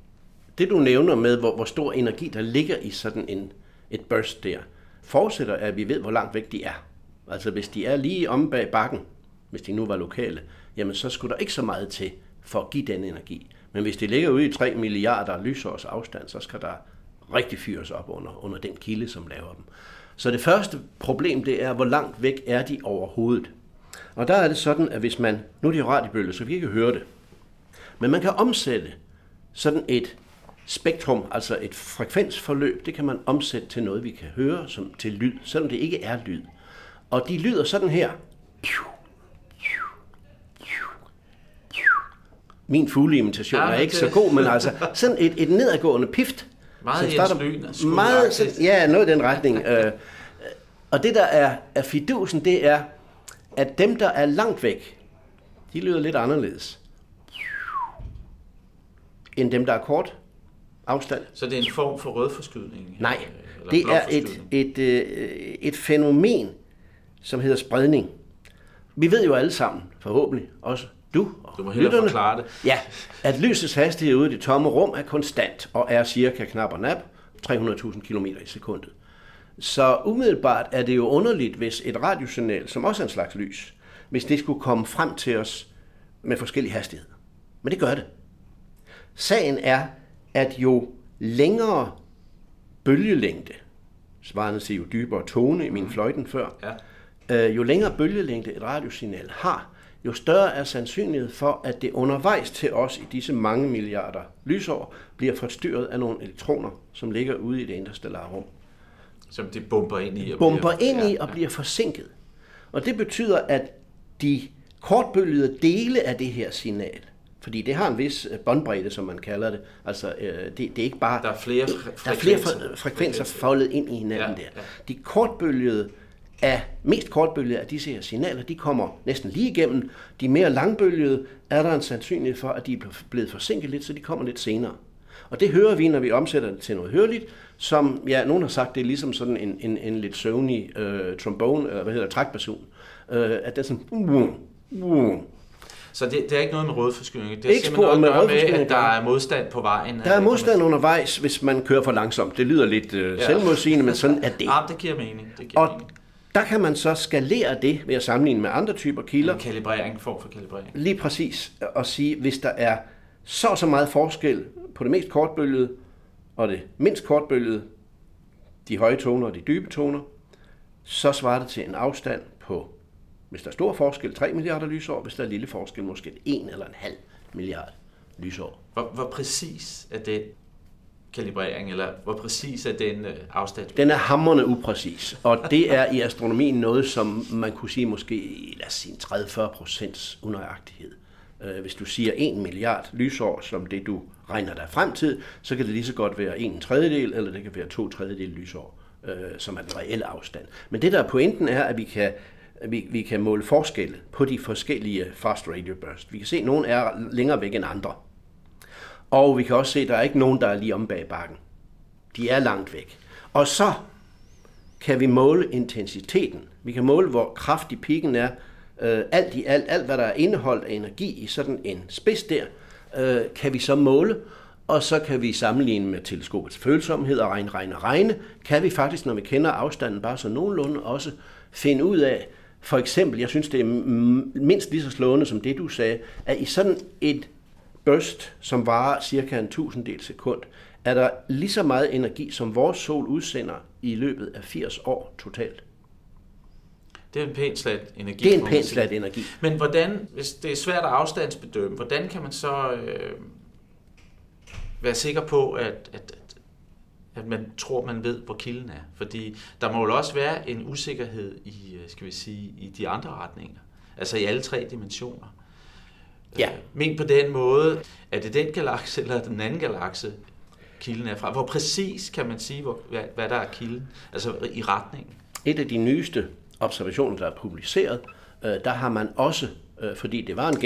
det du nævner med, hvor stor energi der ligger i sådan et burst der, forudsætter, at vi ved, hvor langt væk de er. Altså hvis de er lige om bag bakken, hvis de nu var lokale, jamen så skulle der ikke så meget til for at give den energi. Men hvis de ligger ude i 3 milliarder lysårs afstand, så skal der rigtig fyres op under den kilde, som laver dem. Så det første problem, det er, hvor langt væk er de overhovedet. Og der er det sådan, at hvis man... Nu er det jo radiobølger, så vi kan høre det. Men man kan omsætte sådan et spektrum, altså et frekvensforløb, det kan man omsætte til noget, vi kan høre som til lyd, selvom det ikke er lyd. Og de lyder sådan her. Min fugleimitation er ikke så god, men altså sådan et nedadgående pift. Meget Jens Lyn. Ja, noget i den retning. Og det, der er fidusen, det er, at dem, der er langt væk, de lyder lidt anderledes end dem, der er kort afstand. Så det er en form for rødforskydning? Nej, det er et fænomen, som hedder spredning. Vi ved jo alle sammen, forhåbentlig også, du må hellere forklare det. Ja, at lysets hastighed ude i det tomme rum er konstant og er cirka knap og nap 300.000 km i sekundet. Så umiddelbart er det jo underligt, hvis et radiosignal, som også er en slags lys, hvis det skulle komme frem til os med forskellige hastigheder. Men det gør det. Sagen er, at jo længere bølgelængde, svarende til jo dybere tone i min fløjten før, jo længere bølgelængde et radiosignal har, jo større er sandsynlighed for, at det undervejs til os i disse mange milliarder lysår bliver forstyrret af nogle elektroner, som ligger ude i det interstellare rum. Som det bomber ind i og bliver forsinket. Og det betyder, at de kortbølgede dele af det her signal, fordi det har en vis båndbredde, som man kalder det. Altså, det er ikke bare... Der er flere frekvenser foldet ind i hinanden der. Ja. De kortbølgede af disse her signaler, de kommer næsten lige igennem. De mere langbølgede er der en sandsynlighed for, at de er blevet forsinket lidt, så de kommer lidt senere. Og det hører vi, når vi omsætter det til noget hørligt, som, ja, nogen har sagt, det er ligesom sådan en lidt søvnig trombone, eller hvad hedder trækbasun, at det er sådan... Så det er ikke noget med rådforskydning. Det er ikke simpelthen noget med, at der er modstand på vejen. Der er modstand undervejs, hvis man kører for langsomt. Det lyder lidt selvmodsigende, men sådan er det. Ja, det giver mening. Der kan man så skalere det ved at sammenligne med andre typer kilder. En kalibrering, form for kalibrering. Lige præcis. Og sige, hvis der er så meget forskel på det mest kortbølgede og det mindst kortbølgede, de høje toner og de dybe toner, så svarer det til en afstand på, hvis der er stor forskel, 3 milliarder lysår, hvis der er lille forskel, måske 1 eller en halv milliard lysår. Hvor præcis er det? Kalibrering, eller hvor præcis er den afstand? Den er hamrende upræcis, og det er i astronomien noget, som man kunne sige måske, lad os sige, 30-40% unøjagtighed. Hvis du siger 1 milliard lysår, som det du regner dig frem til, så kan det lige så godt være 1/3, eller det kan være 2/3 lysår, som er den reelle afstand. Men det der er pointen er, at vi kan måle forskelle på de forskellige fast radio bursts. Vi kan se, at nogle er længere væk end andre. Og vi kan også se, at der er ikke nogen, der er lige om bag bakken. De er langt væk. Og så kan vi måle intensiteten. Vi kan måle, hvor kraftig pikken er. Alt hvad der er indeholdt af energi i sådan en spids der, kan vi så måle. Og så kan vi sammenligne med teleskopets følsomhed og regne. Kan vi faktisk, når vi kender afstanden bare så nogenlunde, også finde ud af, for eksempel, jeg synes, det er mindst lige så slående som det, du sagde, at i sådan et burst, som varer cirka 1/1000 sekund, er der lige så meget energi, som vores sol udsender i løbet af 80 år totalt. Det er en pæn slat energi. Men hvordan, hvis det er svært at afstandsbedømme, hvordan kan man så være sikker på, at man tror, man ved, hvor kilden er? Fordi der må jo også være en usikkerhed i, skal vi sige, i de andre retninger. Altså i alle tre dimensioner. Ja. Men på den måde, er det den galakse eller den anden galakse, kilden er fra? Hvor præcis kan man sige, hvad der er kilden, altså i retningen? Et af de nyeste observationer, der er publiceret, der har man også, fordi det var et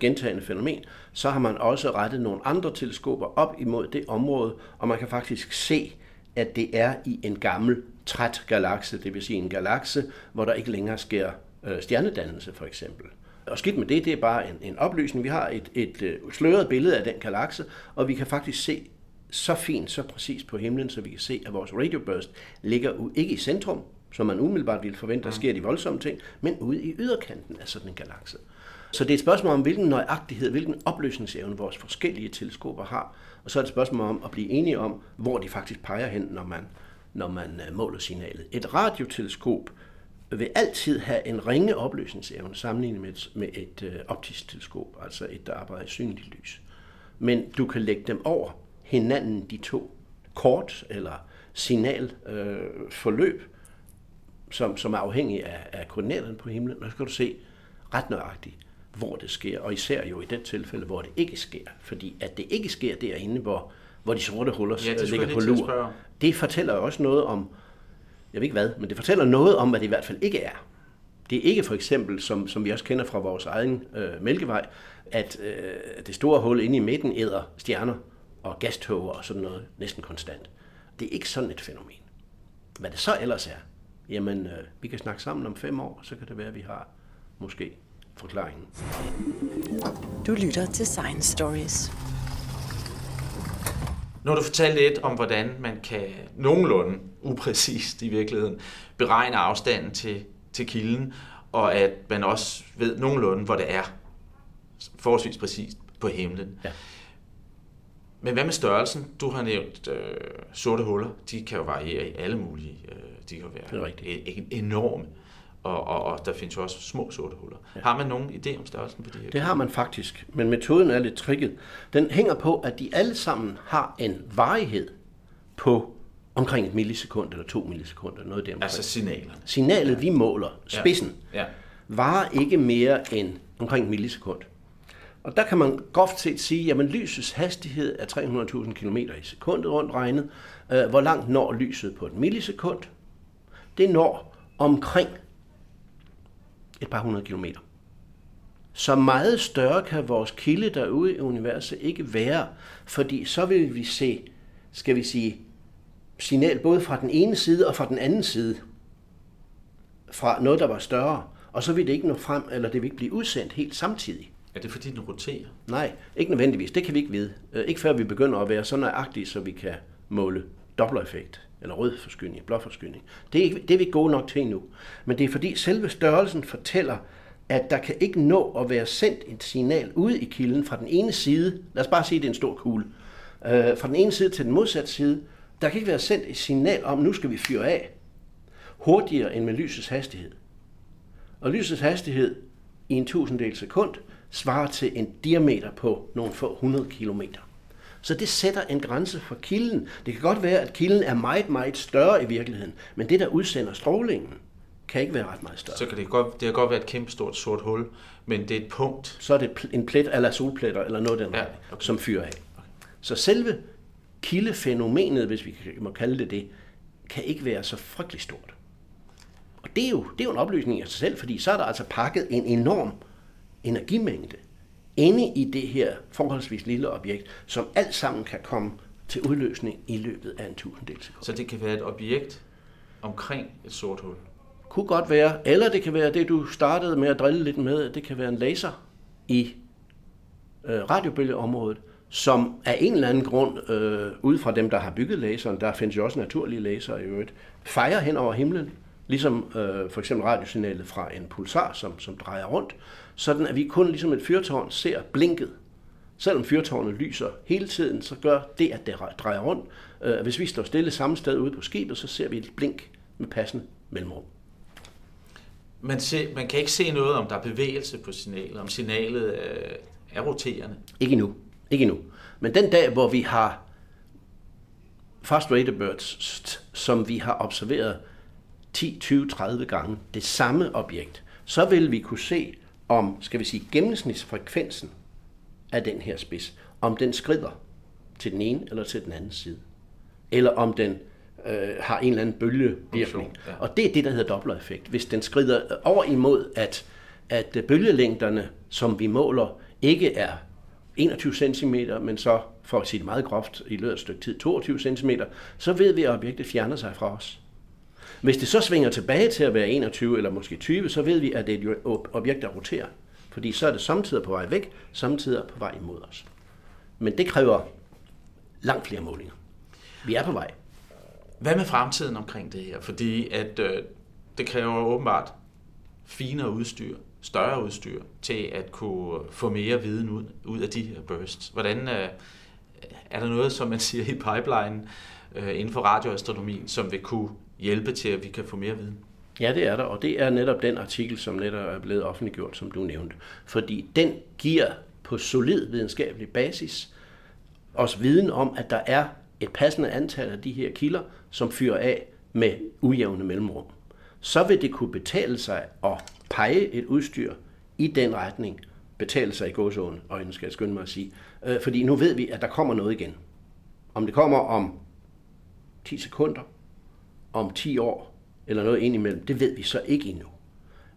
gentagende fænomen, så har man også rettet nogle andre teleskoper op imod det område, og man kan faktisk se, at det er i en gammel træt galakse, det vil sige en galakse, hvor der ikke længere sker stjernedannelse for eksempel. Og skidt med det er bare en oplysning. Vi har et sløret billede af den galakse, og vi kan faktisk se så fint, så præcist på himlen, så vi kan se, at vores radioburst ligger ikke i centrum, som man umiddelbart ville forvente, der sker de voldsomme ting, men ude i yderkanten af sådan en galakse. Så det er et spørgsmål om, hvilken nøjagtighed, hvilken opløsningsevne vores forskellige teleskoper har, og så er det et spørgsmål om at blive enige om, hvor de faktisk peger hen, når man måler signalet. Et radioteleskop vil altid have en ringe opløsningsevne sammenlignet med et optisk teleskop, altså et, der arbejder i synligt lys. Men du kan lægge dem over hinanden, de to kort eller signalforløb, som er afhængig af koordinaterne på himlen, og så kan du se ret nøjagtigt, hvor det sker, og især jo i det tilfælde, hvor det ikke sker. Fordi at det ikke sker derinde, hvor de sorte huller ligger på lur, det fortæller også noget om, jeg ved ikke hvad, men det fortæller noget om, hvad det i hvert fald ikke er. Det er ikke for eksempel, som vi også kender fra vores egen mælkevej, at det store hul inde i midten æder stjerner og gaståger og sådan noget næsten konstant. Det er ikke sådan et fænomen. Hvad det så ellers er, jamen vi kan snakke sammen om 5 år, så kan det være, at vi har måske forklaringen. Du lytter til Science Stories. Nu har du fortalt lidt om, hvordan man kan nogenlunde, upræcist i virkeligheden, beregne afstanden til kilden, og at man også ved nogenlunde, hvor det er, forholdsvis præcist, på himlen. Ja. Men hvad med størrelsen? Du har nævnt sorte huller. De kan jo variere i alle mulige. De kan være enorme, og der findes jo også små sorte huller. Ja. Har man nogen idé om størrelsen på de her? Det har man faktisk, men metoden er lidt tricket. Den hænger på, at de alle sammen har en varighed på omkring 1 millisekund eller 2 millisekunder. Noget der. Altså signalet. Signalet, vi måler, spidsen. Ja. Ja. varer ikke mere end omkring millisekund. Og der kan man groft set sige, at lysets hastighed er 300.000 km i sekundet rundt regnet. Hvor langt når lyset på et millisekund? Det når omkring et par hundrede kilometer. Så meget større kan vores kilde derude i universet ikke være, fordi så vil vi se, skal vi sige, signal både fra den ene side og fra den anden side, fra noget, der var større, og så vil det ikke nå frem, eller det vil ikke blive udsendt helt samtidig. Er det fordi, den roterer? Nej, ikke nødvendigvis. Det kan vi ikke vide. Ikke før vi begynder at være så nøjagtige, så vi kan måle Doppler-effekt, eller rød forskydning, blå forskydning. Det er vi ikke gode nok til endnu. Men det er fordi, selve størrelsen fortæller, at der kan ikke nå at være sendt et signal ude i kilden fra den ene side, lad os bare sige, det er en stor kugle, fra den ene side til den modsatte side, der kan ikke være sendt et signal om, nu skal vi fyre af, hurtigere end med lysets hastighed. Og lysets hastighed i en tusindedel sekund svarer til en diameter på nogle få 100 kilometer. Så det sætter en grænse for kilden. Det kan godt være, at kilden er meget, meget større i virkeligheden, men det, der udsender strålingen, kan ikke være ret meget større. Så kan det kan godt være et kæmpe stort sort hul, men det er et punkt. Så er det en plet eller solpletter eller noget den, som fyrer af. Okay. Så selve kildefænomenet, hvis vi må kalde det det, kan ikke være så frygtelig stort. Og det er jo en oplysning af sig selv, fordi så er der altså pakket en enorm energimængde inde i det her forholdsvis lille objekt, som alt sammen kan komme til udløsning i løbet af en tusindedel sekund. Så det kan være et objekt omkring et sort hul? Kunne godt være, eller det kan være det, du startede med at drille lidt med, det kan være en laser i radiobølgeområdet, som af en eller anden grund, ud fra dem, der har bygget laseren, der findes jo også naturlige lasere i øvrigt, fejer hen over himlen, ligesom for eksempel radiosignalet fra en pulsar, som drejer rundt, sådan at vi kun ligesom et fyrtårn ser blinket. Selvom fyrtårnet lyser hele tiden, så gør det, at det drejer rundt. Hvis vi står stille samme sted ude på skibet, så ser vi et blink med passende mellemrum. Man kan ikke se noget, om der er bevægelse på signalet, om signalet er roterende. Ikke endnu. Men den dag, hvor vi har fast radio bursts, som vi har observeret 10, 20, 30 gange, det samme objekt, så vil vi kunne se, om, skal vi sige, gennemsnitsfrekvensen af den her spids, om den skrider til den ene eller til den anden side. Eller om den har en eller anden bølgevirkning. Ja. Og det er det, der hedder Doppler-effekt. Hvis den skrider over imod, at bølgelængderne, som vi måler, ikke er 21 cm, men så, for at sige det meget groft, i løbet af et stykke tid 22 cm, så ved vi, at objektet fjerner sig fra os. Hvis det så svinger tilbage til at være 21 eller måske 20, så ved vi, at det er et objekt, der roterer. Fordi så er det samtidig på vej væk, samtidig på vej imod os. Men det kræver langt flere målinger. Vi er på vej. Hvad med fremtiden omkring det her? Fordi at det kræver åbenbart finere udstyr, større udstyr, til at kunne få mere viden ud af de her bursts. Hvordan er der noget, som man siger i pipeline inden for radioastronomien, som vil kunne hjælpe til, at vi kan få mere viden? Ja, det er der, og det er netop den artikel, som netop er blevet offentliggjort, som du nævnte. Fordi den giver på solid videnskabelig basis også viden om, at der er et passende antal af de her kilder, som fyrer af med ujævne mellemrum. Så vil det kunne betale sig at pege et udstyr i den retning, betale sig i gåseåen, øjnene skal jeg skynde mig at sige, fordi nu ved vi, at der kommer noget igen. Om det kommer om 10 sekunder, om 10 år, eller noget indimellem, det ved vi så ikke endnu.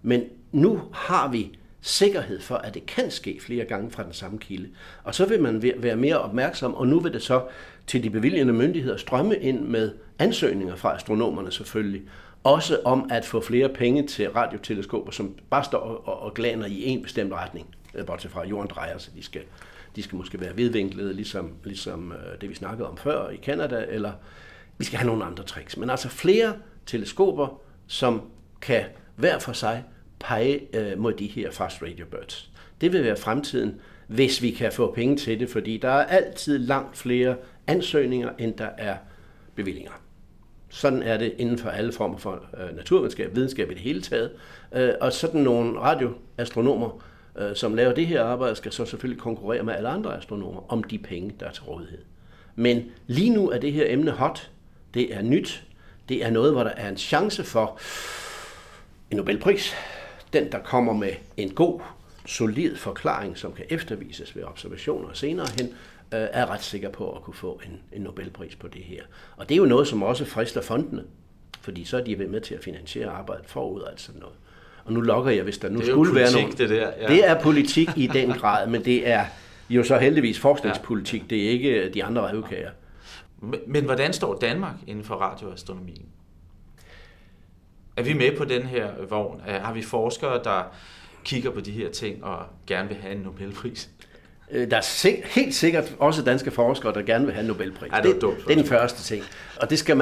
Men nu har vi sikkerhed for, at det kan ske flere gange fra den samme kilde. Og så vil man være mere opmærksom, og nu vil det så til de bevilgende myndigheder strømme ind med ansøgninger fra astronomerne selvfølgelig, også om at få flere penge til radioteleskoper, som bare står og glaner i en bestemt retning, bortset fra jorden drejer, så de skal måske være vedvinklede, ligesom det vi snakkede om før i Canada, eller vi skal have nogle andre tricks. Men altså flere teleskoper, som kan hver for sig pege mod de her fast radio bursts. Det vil være fremtiden, hvis vi kan få penge til det, fordi der er altid langt flere ansøgninger, end der er bevillinger. Sådan er det inden for alle former for naturvidenskab, videnskab i det hele taget. Og sådan nogle radioastronomer, som laver det her arbejde, skal så selvfølgelig konkurrere med alle andre astronomer om de penge, der er til rådighed. Men lige nu er det her emne hot. Det er nyt. Det er noget, hvor der er en chance for en Nobelpris. Den, der kommer med en god, solid forklaring, som kan eftervises ved observationer senere hen, er ret sikker på at kunne få en Nobelpris på det her. Og det er jo noget, som også frister fondene, fordi så er de med til at finansiere arbejdet forud og alt sådan noget. Og nu lokker jeg, hvis der nu skulle politik, være nogen. Det, der, ja. Det er politik i den grad, men det er jo så heldigvis forskningspolitik, ja. Det er ikke de andre revkager. Men hvordan står Danmark inden for radioastronomien? Er vi med på den her vogn? Har vi forskere, der kigger på de her ting og gerne vil have en Nobelpris? Der er helt sikkert også danske forskere, der gerne vil have en Nobelpris. Ej, det er den første ting. Og det skal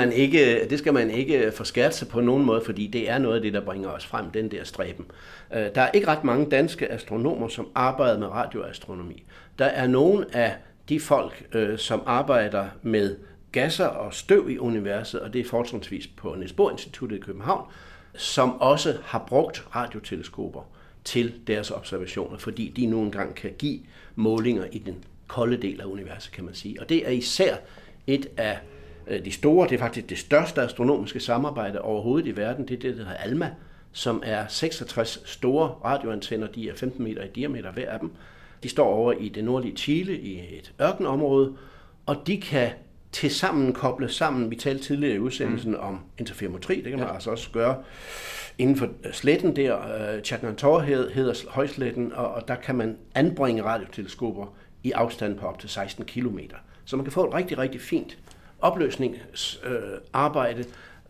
man ikke forskære sig på nogen måde, fordi det er noget af det, der bringer os frem, den der stræben. Der er ikke ret mange danske astronomer, som arbejder med radioastronomi. Der er nogen af de folk, som arbejder med gasser og støv i universet, og det er fortrinsvis på Niels Bohr Instituttet i København, som også har brugt radioteleskoper til deres observationer, fordi de nogle gange kan give målinger i den kolde del af universet, kan man sige. Og det er især et af de store, det er faktisk det største astronomiske samarbejde overhovedet i verden, det er det, der hedder ALMA, som er 66 store radioantenner, de er 15 meter i diameter hver af dem. De står over i det nordlige Chile i et ørkenområde, og de kan tilsammen koble sammen, vi talte tidligere i udsendelsen om interferometri, det kan man altså også gøre inden for sletten der, Chajnantor hedder højsletten, og der kan man anbringe radioteleskoper i afstand på op til 16 kilometer. Så man kan få et rigtig, rigtig fint opløsningsarbejde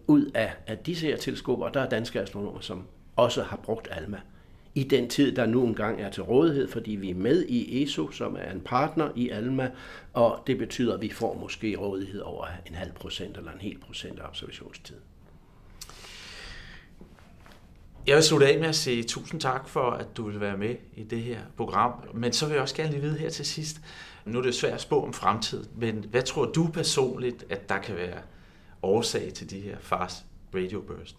ud af disse her teleskoper, og der er danske astronomer, som også har brugt ALMA i den tid, der nu engang er til rådighed, fordi vi er med i ESO, som er en partner i ALMA, og det betyder, at vi får måske rådighed over 0,5% eller 0,5% af observationstiden. Jeg vil slutte af med at sige tusind tak for, at du vil være med i det her program, men så vil jeg også gerne lige vide her til sidst, nu er det svært at spå om fremtiden, men hvad tror du personligt, at der kan være årsag til de her fast radio bursts?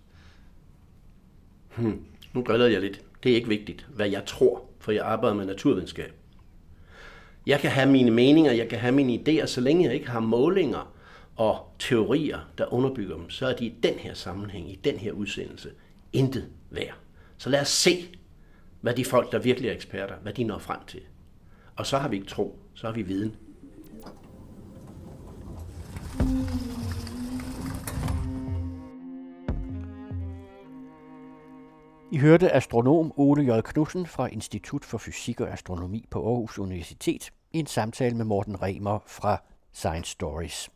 Nu griller jeg lidt. Det er ikke vigtigt, hvad jeg tror, for jeg arbejder med naturvidenskab. Jeg kan have mine meninger, jeg kan have mine idéer, så længe jeg ikke har målinger og teorier, der underbygger dem, så er de i den her sammenhæng, i den her udsendelse, intet værd. Så lad os se, hvad de folk, der virkelig er eksperter, hvad de når frem til. Og så har vi ikke tro, så har vi viden. I hørte astronom Ole J. Knudsen fra Institut for Fysik og Astronomi på Aarhus Universitet i en samtale med Morten Remer fra Science Stories.